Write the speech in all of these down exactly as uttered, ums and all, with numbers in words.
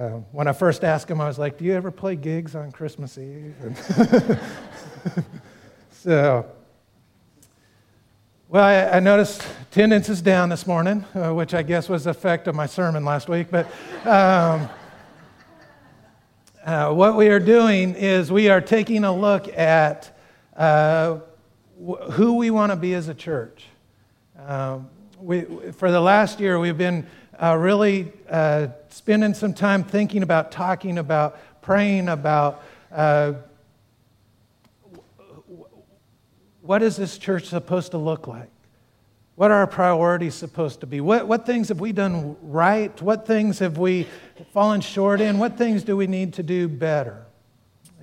Uh, when I first asked him, I was like, do you ever play gigs on Christmas Eve? so, well, I, I noticed attendance down this morning, uh, which I guess was the effect of my sermon last week. But um, uh, what we are doing is we are taking a look at uh, wh- who we want to be as a church. Uh, we, for the last year, we've been Uh, really uh, spending some time thinking about, talking about, praying about uh, what is this church supposed to look like? What are our priorities supposed to be? What what things have we done right? What things have we fallen short in? What things do we need to do better?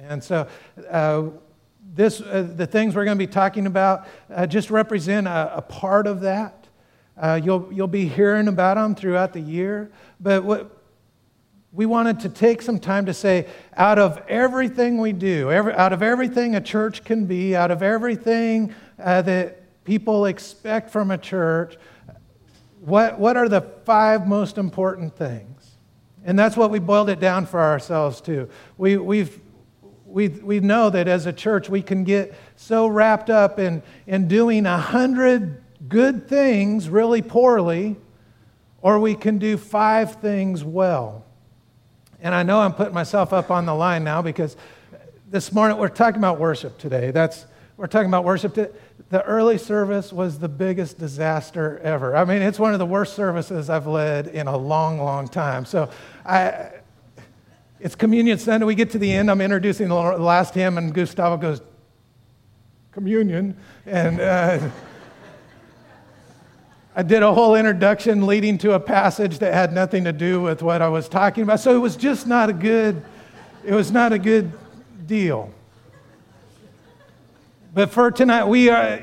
And so uh, this uh, the things we're going to be talking about uh, just represent a, a part of that. Uh, you'll you'll be hearing about them throughout the year, but what we wanted to take some time to say, out of everything we do, every, out of everything a church can be, out of everything uh, that people expect from a church, what what are the five most important things? And that's what we boiled it down for ourselves to. We we've. We we know that as a church we can get so wrapped up in in doing a hundred. good things really poorly, or we can do five things well. And I know I'm putting myself up on the line now, because this morning we're talking about worship today. That's we're talking about worship today. The early service was the biggest disaster ever. I mean, it's one of the worst services I've led in a long, long time. So I it's communion Sunday. We get to the end. I'm introducing the last hymn, and Gustavo goes, "Communion," and. Uh, I did a whole introduction leading to a passage that had nothing to do with what I was talking about. So it was just not a good, it was not a good deal. But for tonight, we are,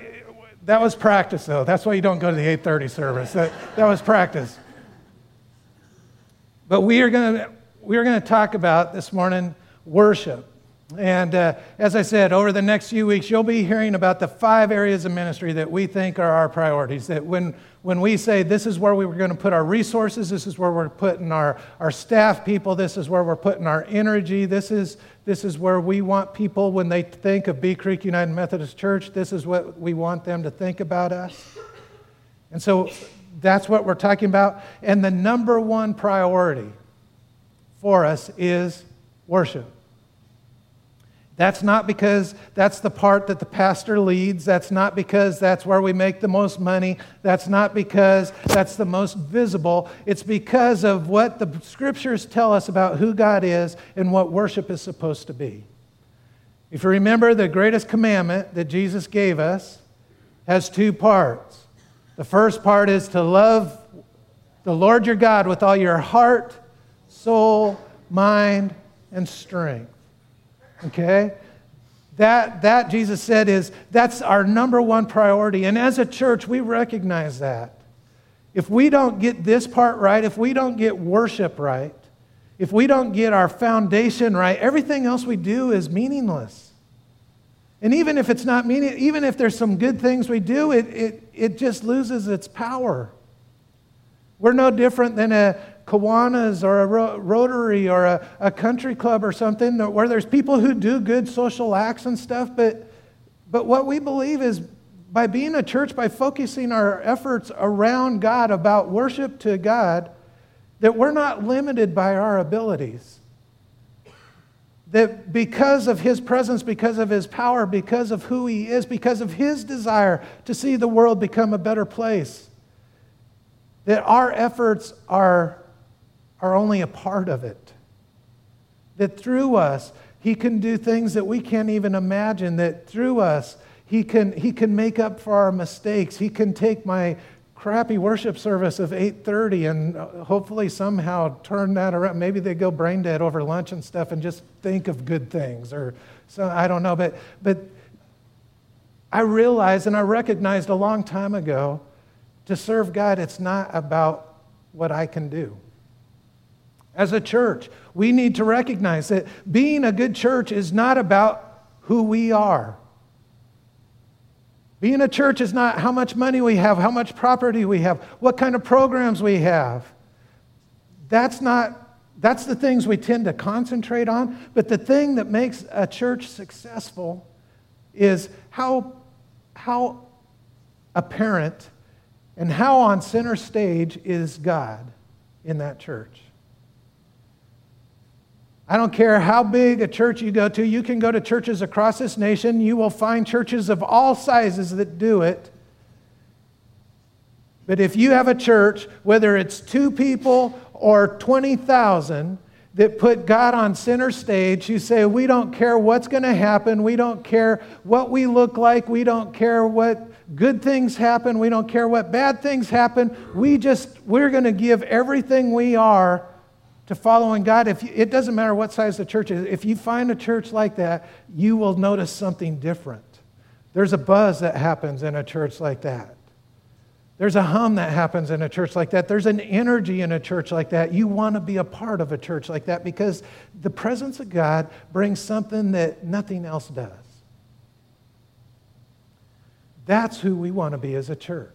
that was practice though. That's why you don't go to the eight thirty service. That, that was practice. But we are going to, we are going to talk about this morning worship. And uh, as I said, over the next few weeks, you'll be hearing about the five areas of ministry that we think are our priorities, that when when we say this is where we were going to put our resources, this is where we're putting our, our staff people, this is where we're putting our energy, this is this is where we want people, when they think of Bee Creek United Methodist Church, this is what we want them to think about us. And so that's what we're talking about. And the number one priority for us is worship. That's not because that's the part that the pastor leads. That's not because that's where we make the most money. That's not because that's the most visible. It's because of what the scriptures tell us about who God is and what worship is supposed to be. If you remember, the greatest commandment that Jesus gave us has two parts. The first part is to love the Lord your God with all your heart, soul, mind, and strength. Okay, that that Jesus said is, that's our number one priority. And as a church, we recognize that. If we don't get this part right, if we don't get worship right, if we don't get our foundation right, everything else we do is meaningless. And even if it's not meaning, even if there's some good things we do, it it it just loses its power. We're no different than a Kiwanis or a Rotary or a, a country club or something where there's people who do good social acts and stuff, but but what we believe is by being a church, by focusing our efforts around God, about worship to God, that we're not limited by our abilities. That because of His presence, because of His power, because of who He is, because of His desire to see the world become a better place, that our efforts are are only a part of it. That through us, He can do things that we can't even imagine. That through us, He can He can make up for our mistakes. He can take my crappy worship service of eight thirty and hopefully somehow turn that around. Maybe they go brain dead over lunch and stuff and just think of good things, or so I don't know. But but I realized and I recognized a long time ago, to serve God, it's not about what I can do. As a church, we need to recognize that being a good church is not about who we are. Being a church is not how much money we have, how much property we have, what kind of programs we have. That's not That's the things we tend to concentrate on. But the thing that makes a church successful is how, how apparent and how on center stage is God in that church. I don't care how big a church you go to. You can go to churches across this nation. You will find churches of all sizes that do it. But if you have a church, whether it's two people or twenty thousand, that put God on center stage, who say, we don't care what's going to happen. We don't care what we look like. We don't care what good things happen. We don't care what bad things happen. We just, we're going to give everything we are to following God. If you, it doesn't matter what size the church is. If you find a church like that, you will notice something different. There's a buzz that happens in a church like that. There's a hum that happens in a church like that. There's an energy in a church like that. You want to be a part of a church like that because the presence of God brings something that nothing else does. That's who we want to be as a church.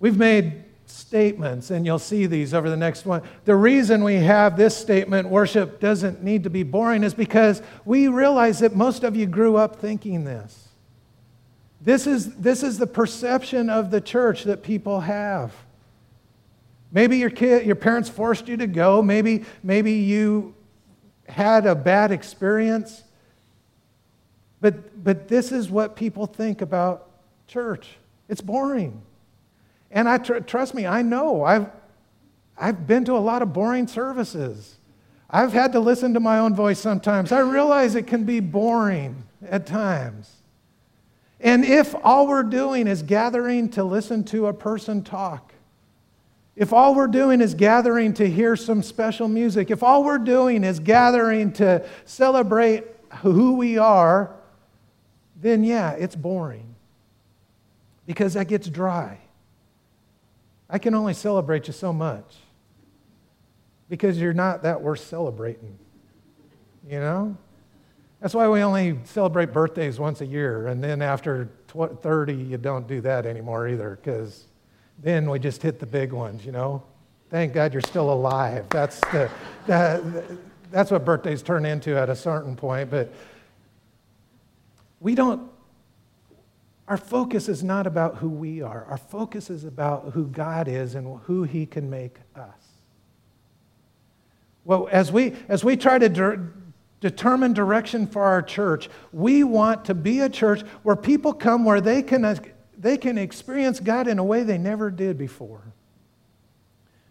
We've made statements, and you'll see these over the next one. The reason we have this statement, worship doesn't need to be boring, is because we realize that most of you grew up thinking this. This is, this is the perception of the church that people have. Maybe your kid, your parents forced you to go. Maybe, maybe you had a bad experience. But, but this is what people think about church. It's boring. And I tr- trust me, I know. I've, I've been to a lot of boring services. I've had to listen to my own voice sometimes. I realize it can be boring at times. And if all we're doing is gathering to listen to a person talk, if all we're doing is gathering to hear some special music, if all we're doing is gathering to celebrate who we are, then yeah, it's boring. Because that gets dry. I can only celebrate you so much. Because you're not that worth celebrating. You know? That's why we only celebrate birthdays once a year, and then after thirty, you don't do that anymore either, because then we just hit the big ones, you know? Thank God you're still alive. That's the, the that's what birthdays turn into at a certain point, but we don't, our focus is not about who we are. Our focus is about who God is and who He can make us. Well, as we, as we try to dir- determine direction for our church. We want to be a church where people come where they can, they can experience God in a way they never did before.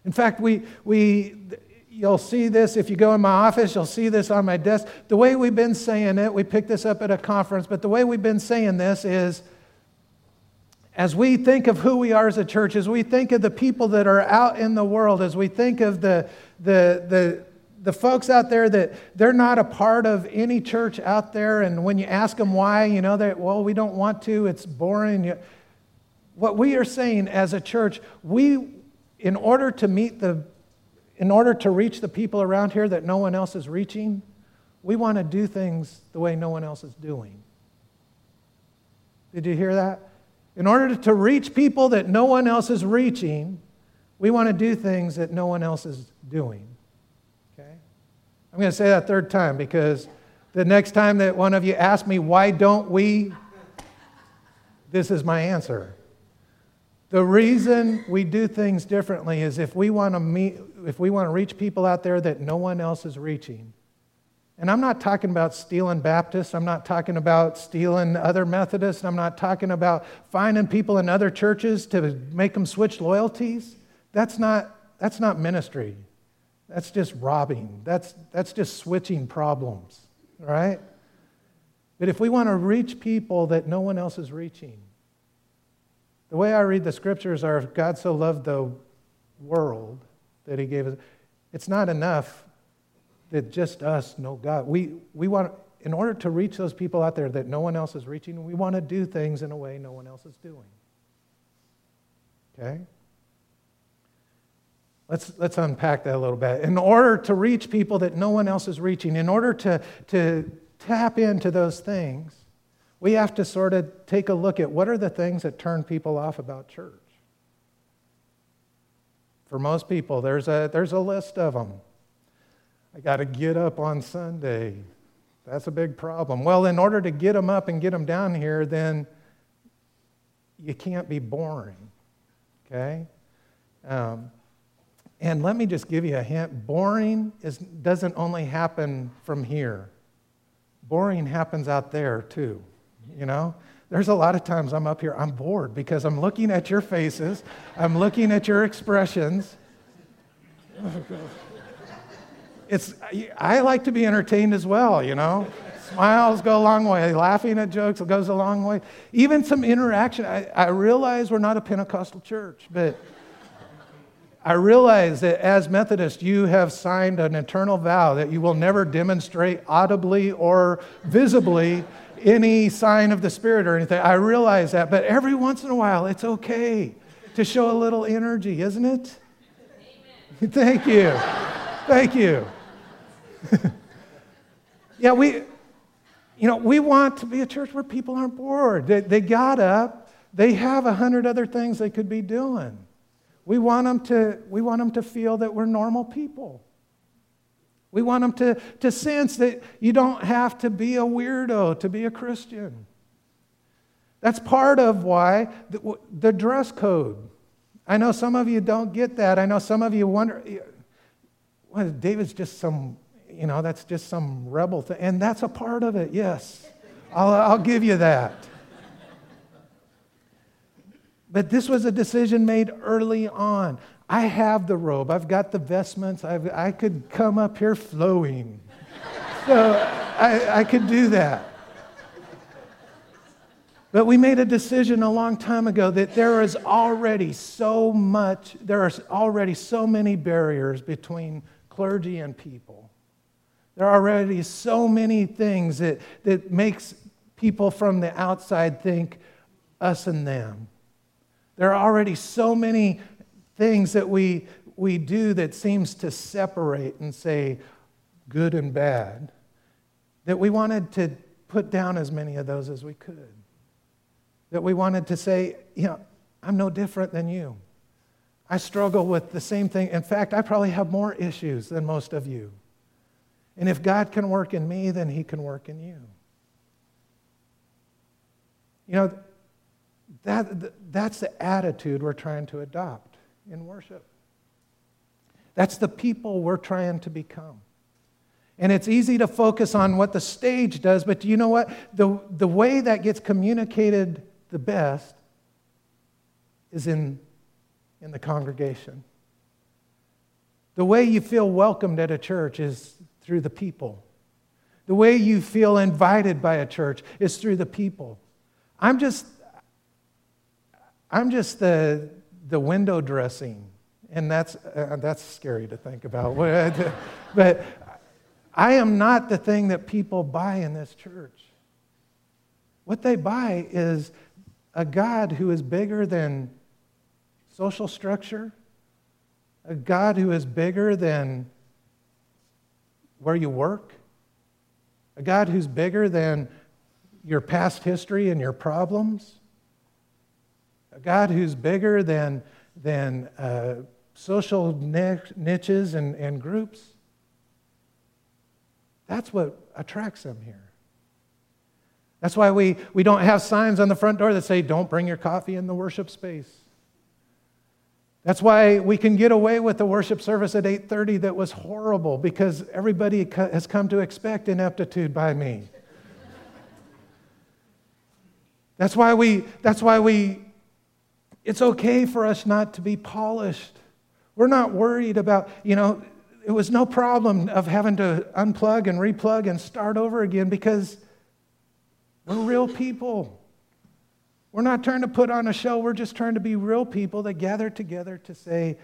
In fact, we we you'll see this if you go in my office, you'll see this on my desk. The way we've been saying it, we picked this up at a conference, but the way we've been saying this is, as we think of who we are as a church, as we think of the people that are out in the world, as we think of the the the The folks out there that they're not a part of any church out there, and when you ask them why, you know, they well, we don't want to, it's boring. What we are saying as a church, we, in order to meet the, in order to reach the people around here that no one else is reaching, we want to do things the way no one else is doing. Did you hear that? In order to reach people that no one else is reaching, we want to do things that no one else is doing. I'm going to say that third time because the next time that one of you asks me, why don't we, this is my answer. The reason we do things differently is if we want to meet, if we want to reach people out there that no one else is reaching. And I'm not talking about stealing Baptists. I'm not talking about stealing other Methodists. I'm not talking about finding people in other churches to make them switch loyalties. That's not, that's not ministry. That's just robbing. That's that's just switching problems, right? But if we want to reach people that no one else is reaching, the way I read the scriptures are, if God so loved the world that He gave us, it's not enough that just us know God. We we want, in order to reach those people out there that no one else is reaching, we want to do things in a way no one else is doing. Okay? Let's, let's unpack that a little bit. In order to reach people that no one else is reaching, in order to, to tap into those things, we have to sort of take a look at what are the things that turn people off about church. For most people, there's a, there's a list of them. I got to get up on Sunday. That's a big problem. Well, in order to get them up and get them down here, then you can't be boring, okay? Um, and let me just give you a hint. Boring is, doesn't only happen from here. Boring happens out there, too, you know? There's a lot of times I'm up here, I'm bored because I'm looking at your faces. I'm looking at your expressions. Oh, God. It's, I like to be entertained as well, you know. Smiles go a long way. Laughing at jokes goes a long way. Even some interaction. I, I realize we're not a Pentecostal church, but I realize that as Methodists, you have signed an eternal vow that you will never demonstrate audibly or visibly any sign of the Spirit or anything. I realize that, but every once in a while, it's okay to show a little energy, isn't it? Amen. Thank you. Thank you. Yeah, we, you know, we want to be a church where people aren't bored. They, they got up. They have a hundred other things they could be doing. We want them to, we want them to feel that we're normal people. We want them to, to sense that you don't have to be a weirdo to be a Christian. That's part of why the, the dress code. I know some of you don't get that. I know some of you wonder, well, David's just some, you know, that's just some rebel thing. And that's a part of it, yes. I'll, I'll give you that. But this was a decision made early on. I have the robe. I've got the vestments. I've, I could come up here flowing. So I, I could do that. But we made a decision a long time ago that there is already so much, there are already so many barriers between clergy and people. There are already so many things that, that makes people from the outside think us and them. There are already so many things that we we do that seems to separate and say good and bad, that we wanted to put down as many of those as we could. That we wanted to say, you know, I'm no different than you. I struggle with the same thing. In fact, I probably have more issues than most of you. And if God can work in me, then He can work in you. You know, that that's the attitude we're trying to adopt in worship. That's the people we're trying to become. And it's easy to focus on what the stage does, but you know what? The, the way that gets communicated the best is in, in the congregation. The way you feel welcomed at a church is through the people. The way you feel invited by a church is through the people. I'm just, I'm just the, the window dressing, and that's, uh, that's scary to think about. But I am not the thing that people buy in this church. What they buy is a God who is bigger than social structure, a God who is bigger than where you work, a God who's bigger than your past history and your problems, a God who's bigger than, than uh, social nich- niches and, and groups. That's what attracts them here. That's why we, we don't have signs on the front door that say, don't bring your coffee in the worship space. That's why we can get away with the worship service at eight thirty that was horrible, because everybody has come to expect ineptitude by me. That's why we, that's why we, it's okay for us not to be polished. We're not worried about, you know, it was no problem of having to unplug and replug and start over again, because we're real people. We're not trying to put on a show. We're just trying to be real people that gather together to say,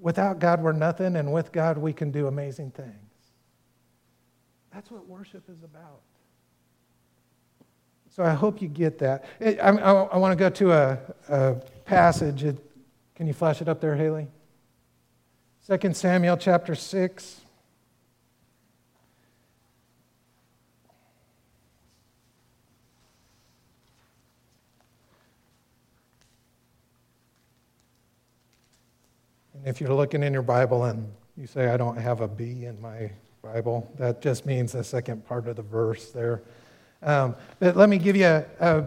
without God, we're nothing, and with God, we can do amazing things. That's what worship is about. So I hope you get that. I, I, I want to go to a, a passage. Can you flash it up there, Haley? Second Samuel chapter six. And if you're looking in your Bible and you say, I don't have a B in my Bible, that just means the second part of the verse there. Um, but let me give you a, a,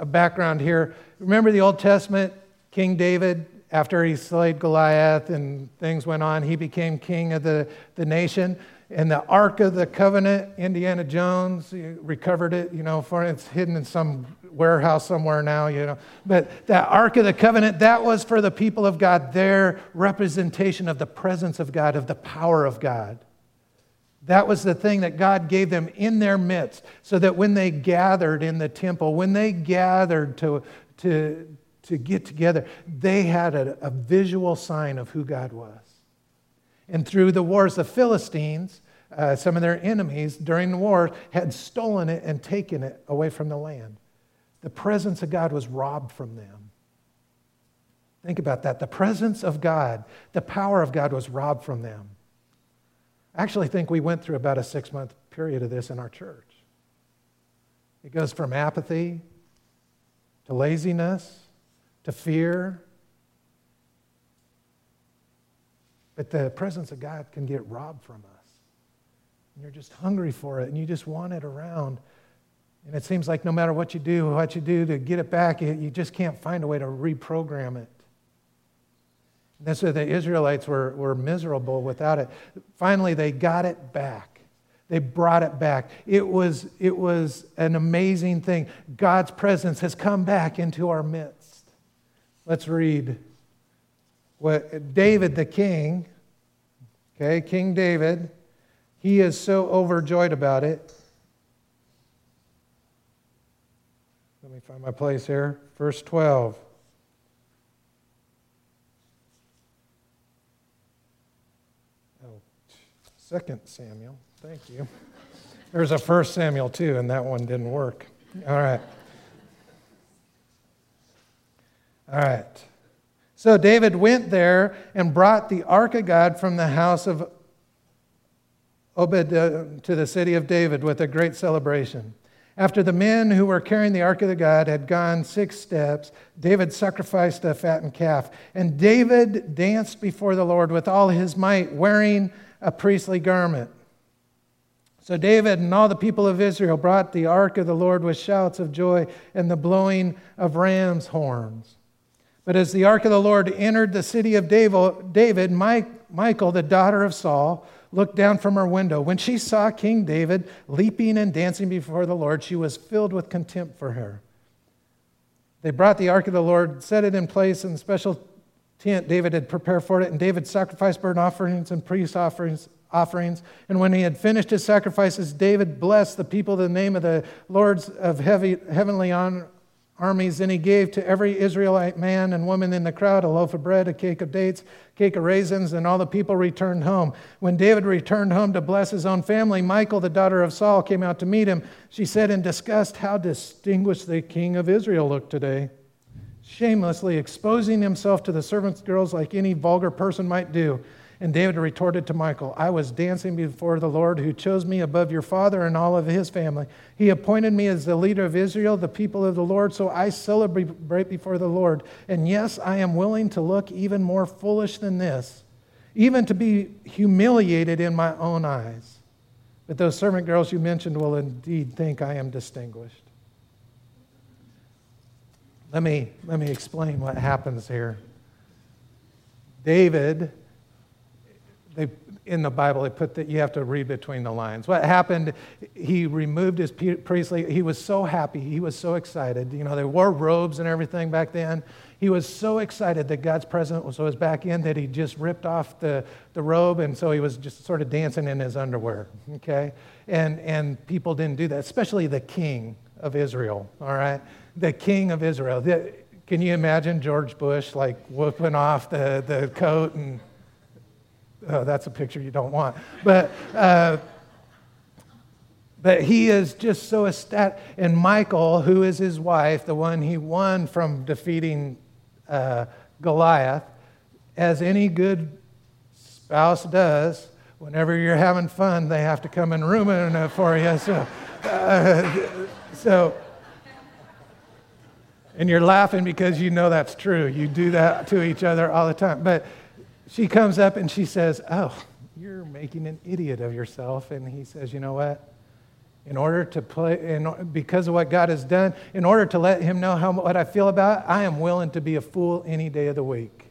a background here. Remember the Old Testament, King David, after he slayed Goliath and things went on, he became king of the, the nation. And the Ark of the Covenant, Indiana Jones recovered it, you know, for it's hidden in some warehouse somewhere now, you know. But that Ark of the Covenant, that was for the people of God, their representation of the presence of God, of the power of God. That was the thing that God gave them in their midst, so that when they gathered in the temple, when they gathered to to to get together, they had a, a visual sign of who God was. And through the wars, the Philistines, uh, some of their enemies during the war, had stolen it and taken it away from the land. The presence of God was robbed from them. Think about that. The presence of God, the power of God was robbed from them. I actually think we went through about a six-month period of this in our church. It goes from apathy to laziness to fear. But the presence of God can get robbed from us. And you're just hungry for it, and you just want it around. And it seems like no matter what you do, what you do to get it back, you just can't find a way to reprogram it. And that's why the Israelites were, were miserable without it. Finally, they got it back. They brought it back. It was, it was an amazing thing. God's presence has come back into our midst. Let's read what David the king, okay, King David, he is so overjoyed about it. Let me find my place here. Verse twelve. Oh, Second Samuel. Thank you. There's a First Samuel too, and that one didn't work. All right. All right. So David went there and brought the ark of God from the house of Obed to the city of David with a great celebration. After the men who were carrying the ark of the God had gone six steps, David sacrificed a fattened calf. And David danced before the Lord with all his might, wearing a priestly garment. So David and all the people of Israel brought the ark of the Lord with shouts of joy and the blowing of ram's horns. But as the ark of the Lord entered the city of David, Michal, the daughter of Saul, looked down from her window. When she saw King David leaping and dancing before the Lord, she was filled with contempt for her. They brought the ark of the Lord, set it in place in the special tent David had prepared for it, and David sacrificed burnt offerings and priest offerings. offerings. And when he had finished his sacrifices, David blessed the people in the name of the Lords of heavy, heavenly honor. Armies, and he gave to every Israelite man and woman in the crowd a loaf of bread, a cake of dates, cake of raisins, and all the people returned home. When David returned home to bless his own family, Michal, the daughter of Saul, came out to meet him. She said in disgust, "How distinguished the king of Israel looked today, shamelessly exposing himself to the servants' girls like any vulgar person might do." And David retorted to Michal, "I was dancing before the Lord who chose me above your father and all of his family. He appointed me as the leader of Israel, the people of the Lord, so I celebrate before the Lord. And yes, I am willing to look even more foolish than this, even to be humiliated in my own eyes. But those servant girls you mentioned will indeed think I am distinguished." Let me, let me explain what happens here. David... They, in the Bible, they put that you have to read between the lines. What happened, he removed his priestly, he was so happy, he was so excited. You know, they wore robes and everything back then. He was so excited that God's presence was back in that he just ripped off the, the robe, and so he was just sort of dancing in his underwear, okay? And, and people didn't do that, especially the king of Israel, all right? The king of Israel. The, can you imagine George Bush, like, whooping off the, the coat and... Oh, that's a picture you don't want. But uh, but he is just so ecstatic. And Michal, who is his wife, the one he won from defeating uh, Goliath, as any good spouse does, whenever you're having fun, they have to come and ruin it for you. So, uh, so, and you're laughing because you know that's true. You do that to each other all the time. But she comes up and she says, oh, you're making an idiot of yourself. And he says, you know what? In order to play, in, because of what God has done, in order to let him know how what I feel about it, I am willing to be a fool any day of the week.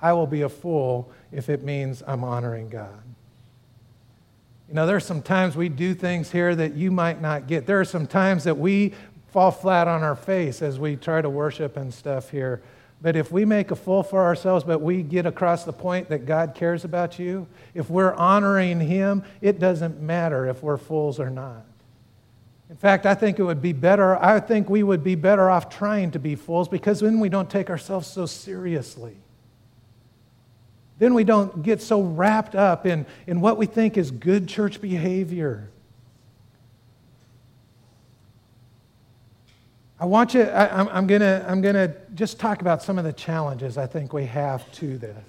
I will be a fool if it means I'm honoring God. You know, there are some times we do things here that you might not get. There are some times that we fall flat on our face as we try to worship and stuff here. But if we make a fool for ourselves, but we get across the point that God cares about you, if we're honoring him, it doesn't matter if we're fools or not. In fact, I think it would be better, I think we would be better off trying to be fools, because then we don't take ourselves so seriously. Then we don't get so wrapped up in, in what we think is good church behavior. I want you, I, I'm, I'm gonna, I'm gonna just talk about some of the challenges I think we have to this.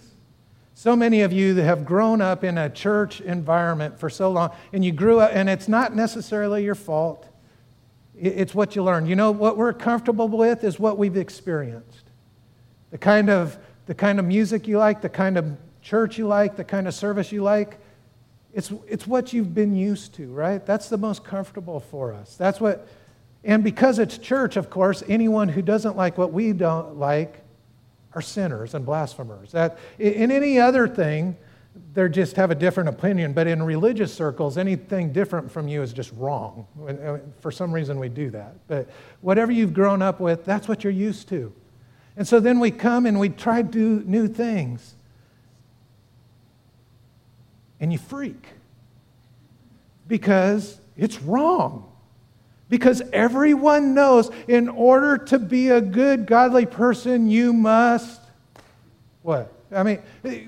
So many of you that have grown up in a church environment for so long, and you grew up, and it's not necessarily your fault. It's what you learned. You know, what we're comfortable with is what we've experienced. The kind of, the kind of music you like, the kind of church you like, the kind of service you like. It's, it's what you've been used to, right? That's the most comfortable for us. That's what. And because it's church, of course, anyone who doesn't like what we don't like are sinners and blasphemers. That, in any other thing, they just have a different opinion. But in religious circles, anything different from you is just wrong. For some reason, we do that. But whatever you've grown up with, that's what you're used to. And so then we come and we try to do new things. And you freak. Because it's wrong. Because everyone knows in order to be a good, godly person, you must, what? I mean,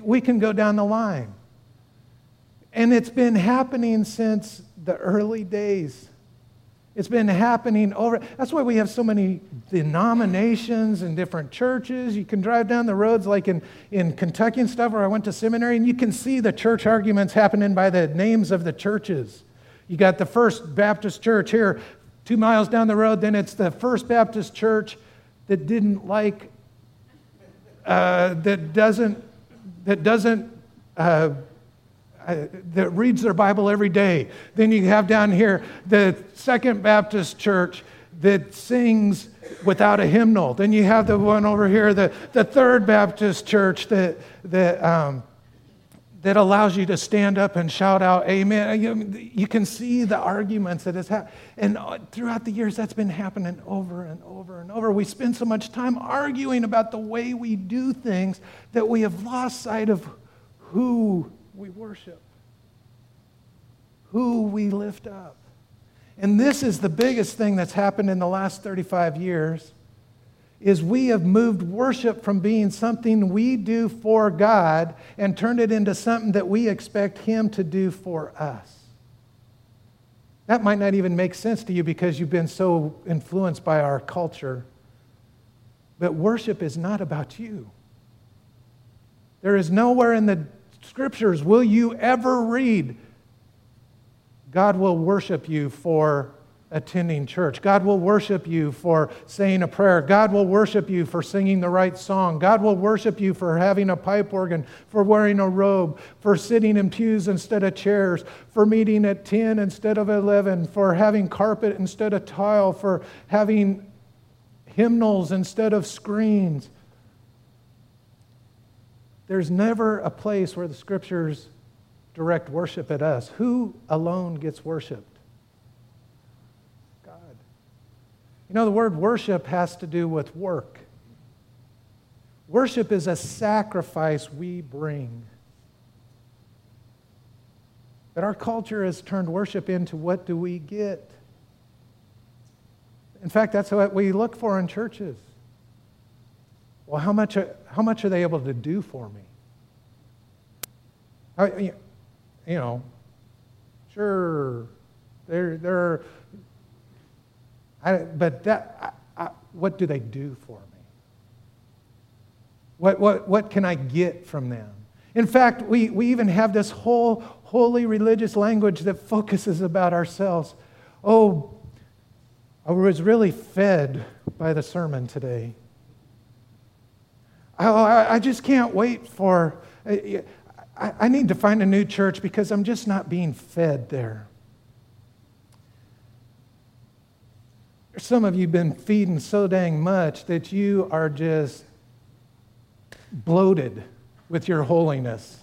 we can go down the line. And it's been happening since the early days. It's been happening over. That's why we have so many denominations and different churches. You can drive down the roads like in, in Kentucky and stuff where I went to seminary, and you can see the church arguments happening by the names of the churches. You got the First Baptist Church here, two miles down the road, then it's the First Baptist Church that didn't like, uh, that doesn't, that doesn't, uh, uh, that reads their Bible every day. Then you have down here the Second Baptist Church that sings without a hymnal. Then you have the one over here, the, the Third Baptist Church that, that, um, that allows you to stand up and shout out, amen. You, you can see the arguments that has happened. And throughout the years, that's been happening over and over and over. We spend so much time arguing about the way we do things that we have lost sight of who we worship, who we lift up. And this is the biggest thing that's happened in the last thirty-five years, is we have moved worship from being something we do for God and turned it into something that we expect him to do for us. That might not even make sense to you because you've been so influenced by our culture. But worship is not about you. There is nowhere in the scriptures will you ever read, God will worship you for attending church. God will worship you for saying a prayer. God will worship you for singing the right song. God will worship you for having a pipe organ, for wearing a robe, for sitting in pews instead of chairs, for meeting at ten instead of eleven, for having carpet instead of tile, for having hymnals instead of screens. There's never a place where the scriptures direct worship at us. Who alone gets worship? You know, the word worship has to do with work. Worship is a sacrifice we bring. But our culture has turned worship into what do we get? In fact, that's what we look for in churches. Well, how much are, how much are they able to do for me? How, you know, sure, they're... they're I, but that, I, I, what do they do for me? What what what can I get from them? In fact, we, we even have this whole holy religious language that focuses about ourselves. Oh, I was really fed by the sermon today. Oh, I just can't wait for, I need to find a new church because I'm just not being fed there. Some of you have been feeding so dang much that you are just bloated with your holiness.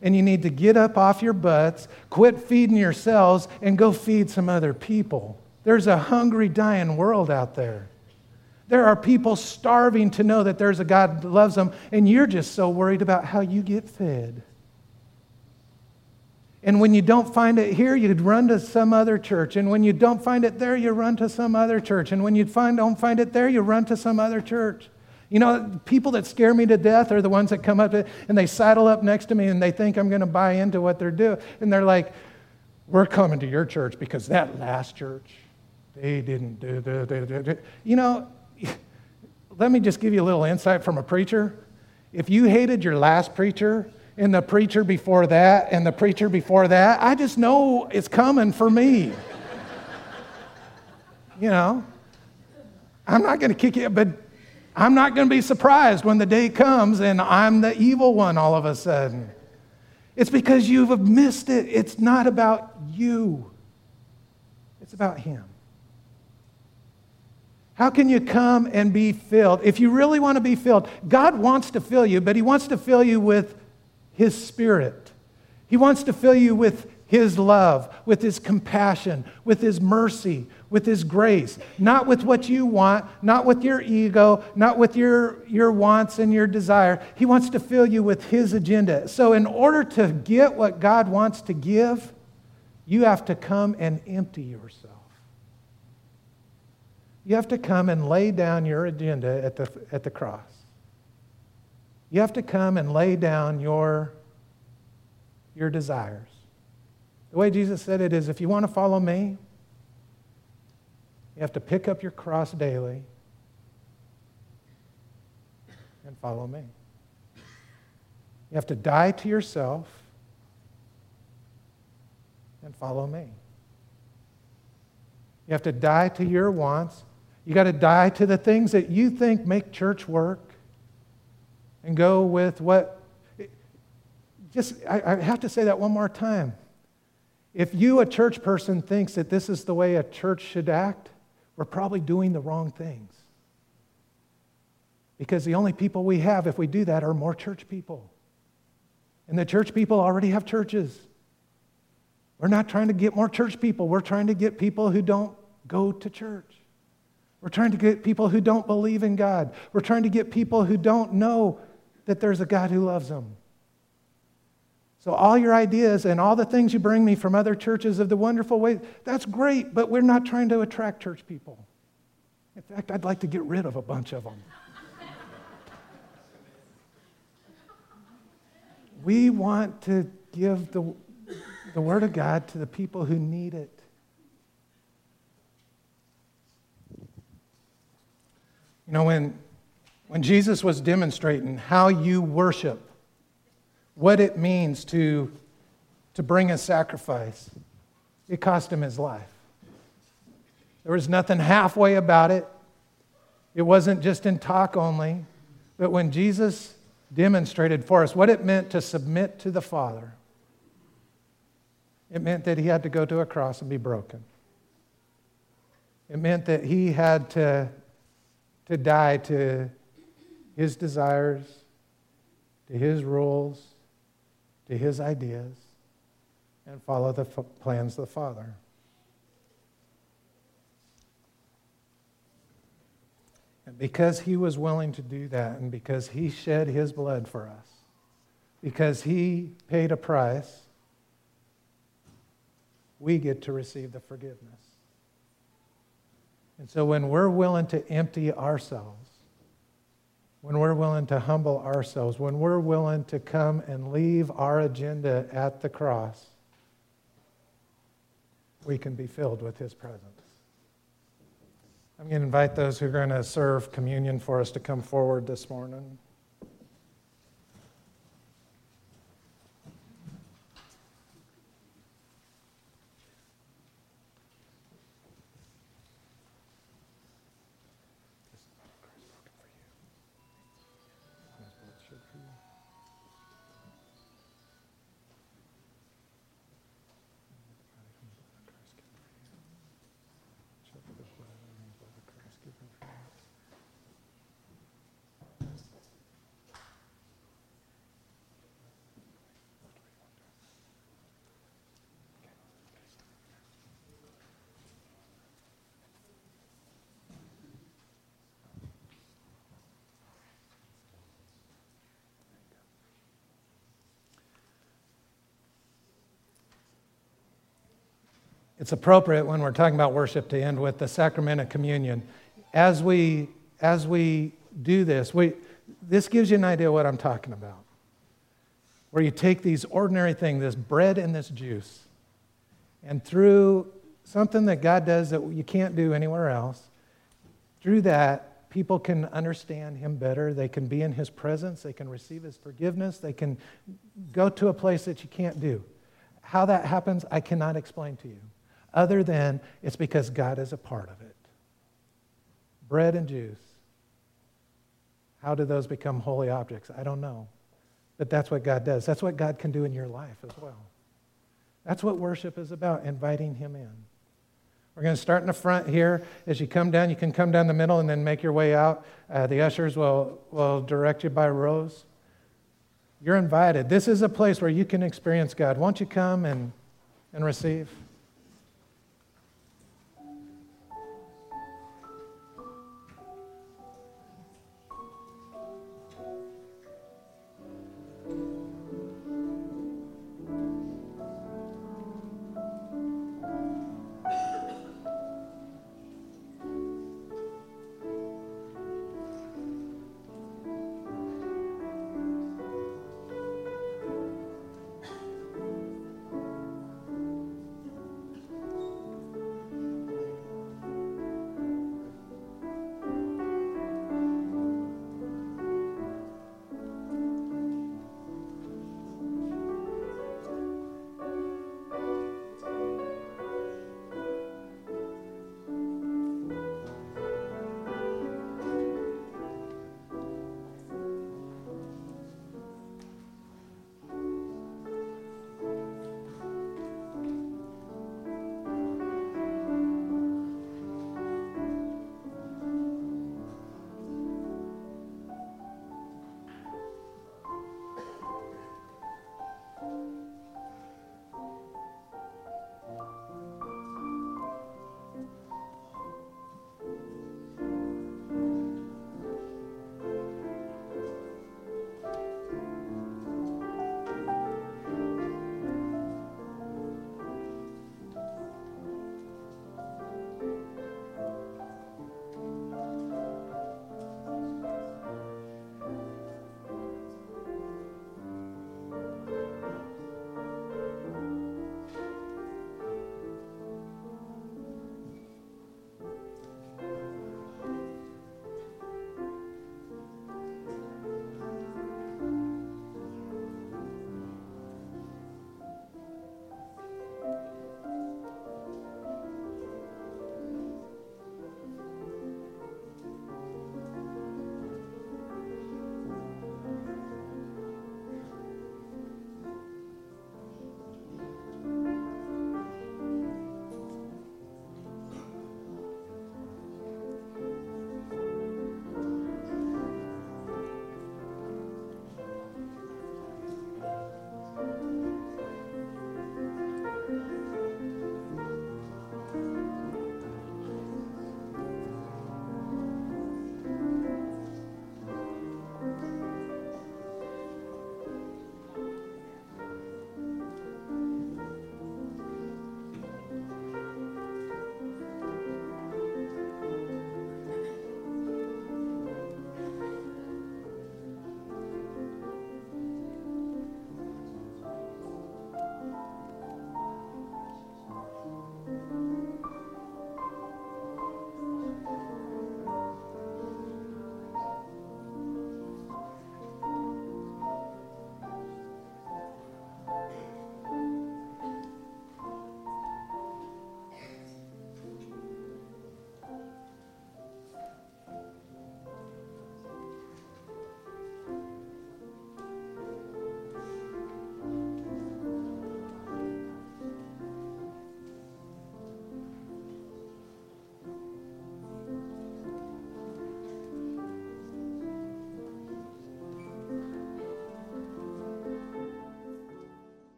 And you need to get up off your butts, quit feeding yourselves, and go feed some other people. There's a hungry, dying world out there. There are people starving to know that there's a God that loves them, and you're just so worried about how you get fed. And when you don't find it here, you'd run to some other church. And when you don't find it there, you run to some other church. And when you find, don't find it there, you run to some other church. You know, people that scare me to death are the ones that come up to, and they sidle up next to me and they think I'm going to buy into what they're doing. And they're like, we're coming to your church because that last church, they didn't do that. You know, let me just give you a little insight from a preacher. If you hated your last preacher and the preacher before that and the preacher before that, I just know it's coming for me. You know, I'm not going to kick it, but I'm not going to be surprised when the day comes and I'm the evil one all of a sudden. It's because you've missed it. It's not about you. It's about Him. How can you come and be filled? If you really want to be filled, God wants to fill you, but He wants to fill you with His Spirit. He wants to fill you with His love, with His compassion, with His mercy, with His grace. Not with what you want, not with your ego, not with your, your wants and your desire. He wants to fill you with His agenda. So in order to get what God wants to give, you have to come and empty yourself. You have to come and lay down your agenda at the at the cross. You have to come and lay down your, your desires. The way Jesus said it is, if you want to follow me, you have to pick up your cross daily and follow me. You have to die to yourself and follow me. You have to die to your wants. You got to die to the things that you think make church work and go with what... Just, I, I have to say that one more time. If you, a church person, thinks that this is the way a church should act, we're probably doing the wrong things. Because the only people we have, if we do that, are more church people. And the church people already have churches. We're not trying to get more church people. We're trying to get people who don't go to church. We're trying to get people who don't believe in God. We're trying to get people who don't know that there's a God who loves them. So all your ideas and all the things you bring me from other churches of the wonderful way, that's great, but we're not trying to attract church people. In fact, I'd like to get rid of a bunch of them. We want to give the... the Word of God to the people who need it. You know, when, when Jesus was demonstrating how you worship, what it means to, to bring a sacrifice, it cost Him His life. There was nothing halfway about it. It wasn't just in talk only. But when Jesus demonstrated for us what it meant to submit to the Father, it meant that He had to go to a cross and be broken. It meant that He had to, to die to His desires, to His rules, to His ideas, and follow the f- plans of the Father. And because He was willing to do that, and because He shed His blood for us, because He paid a price, we get to receive the forgiveness. And so when we're willing to empty ourselves, when we're willing to humble ourselves, when we're willing to come and leave our agenda at the cross, we can be filled with His presence. I'm going to invite those who are going to serve communion for us to come forward this morning. It's appropriate when we're talking about worship to end with the sacrament of communion. As we as we do this, we this gives you an idea of what I'm talking about. Where you take these ordinary things, this bread and this juice, and through something that God does that you can't do anywhere else, through that, people can understand Him better. They can be in His presence. They can receive His forgiveness. They can go to a place that you can't do. How that happens, I cannot explain to you, other than it's because God is a part of it. Bread and juice. How do those become holy objects? I don't know. But that's what God does. That's what God can do in your life as well. That's what worship is about, inviting Him in. We're going to start in the front here. As you come down, you can come down the middle and then make your way out. Uh, the ushers will, will direct you by rows. You're invited. This is a place where you can experience God. Won't you come and, and receive?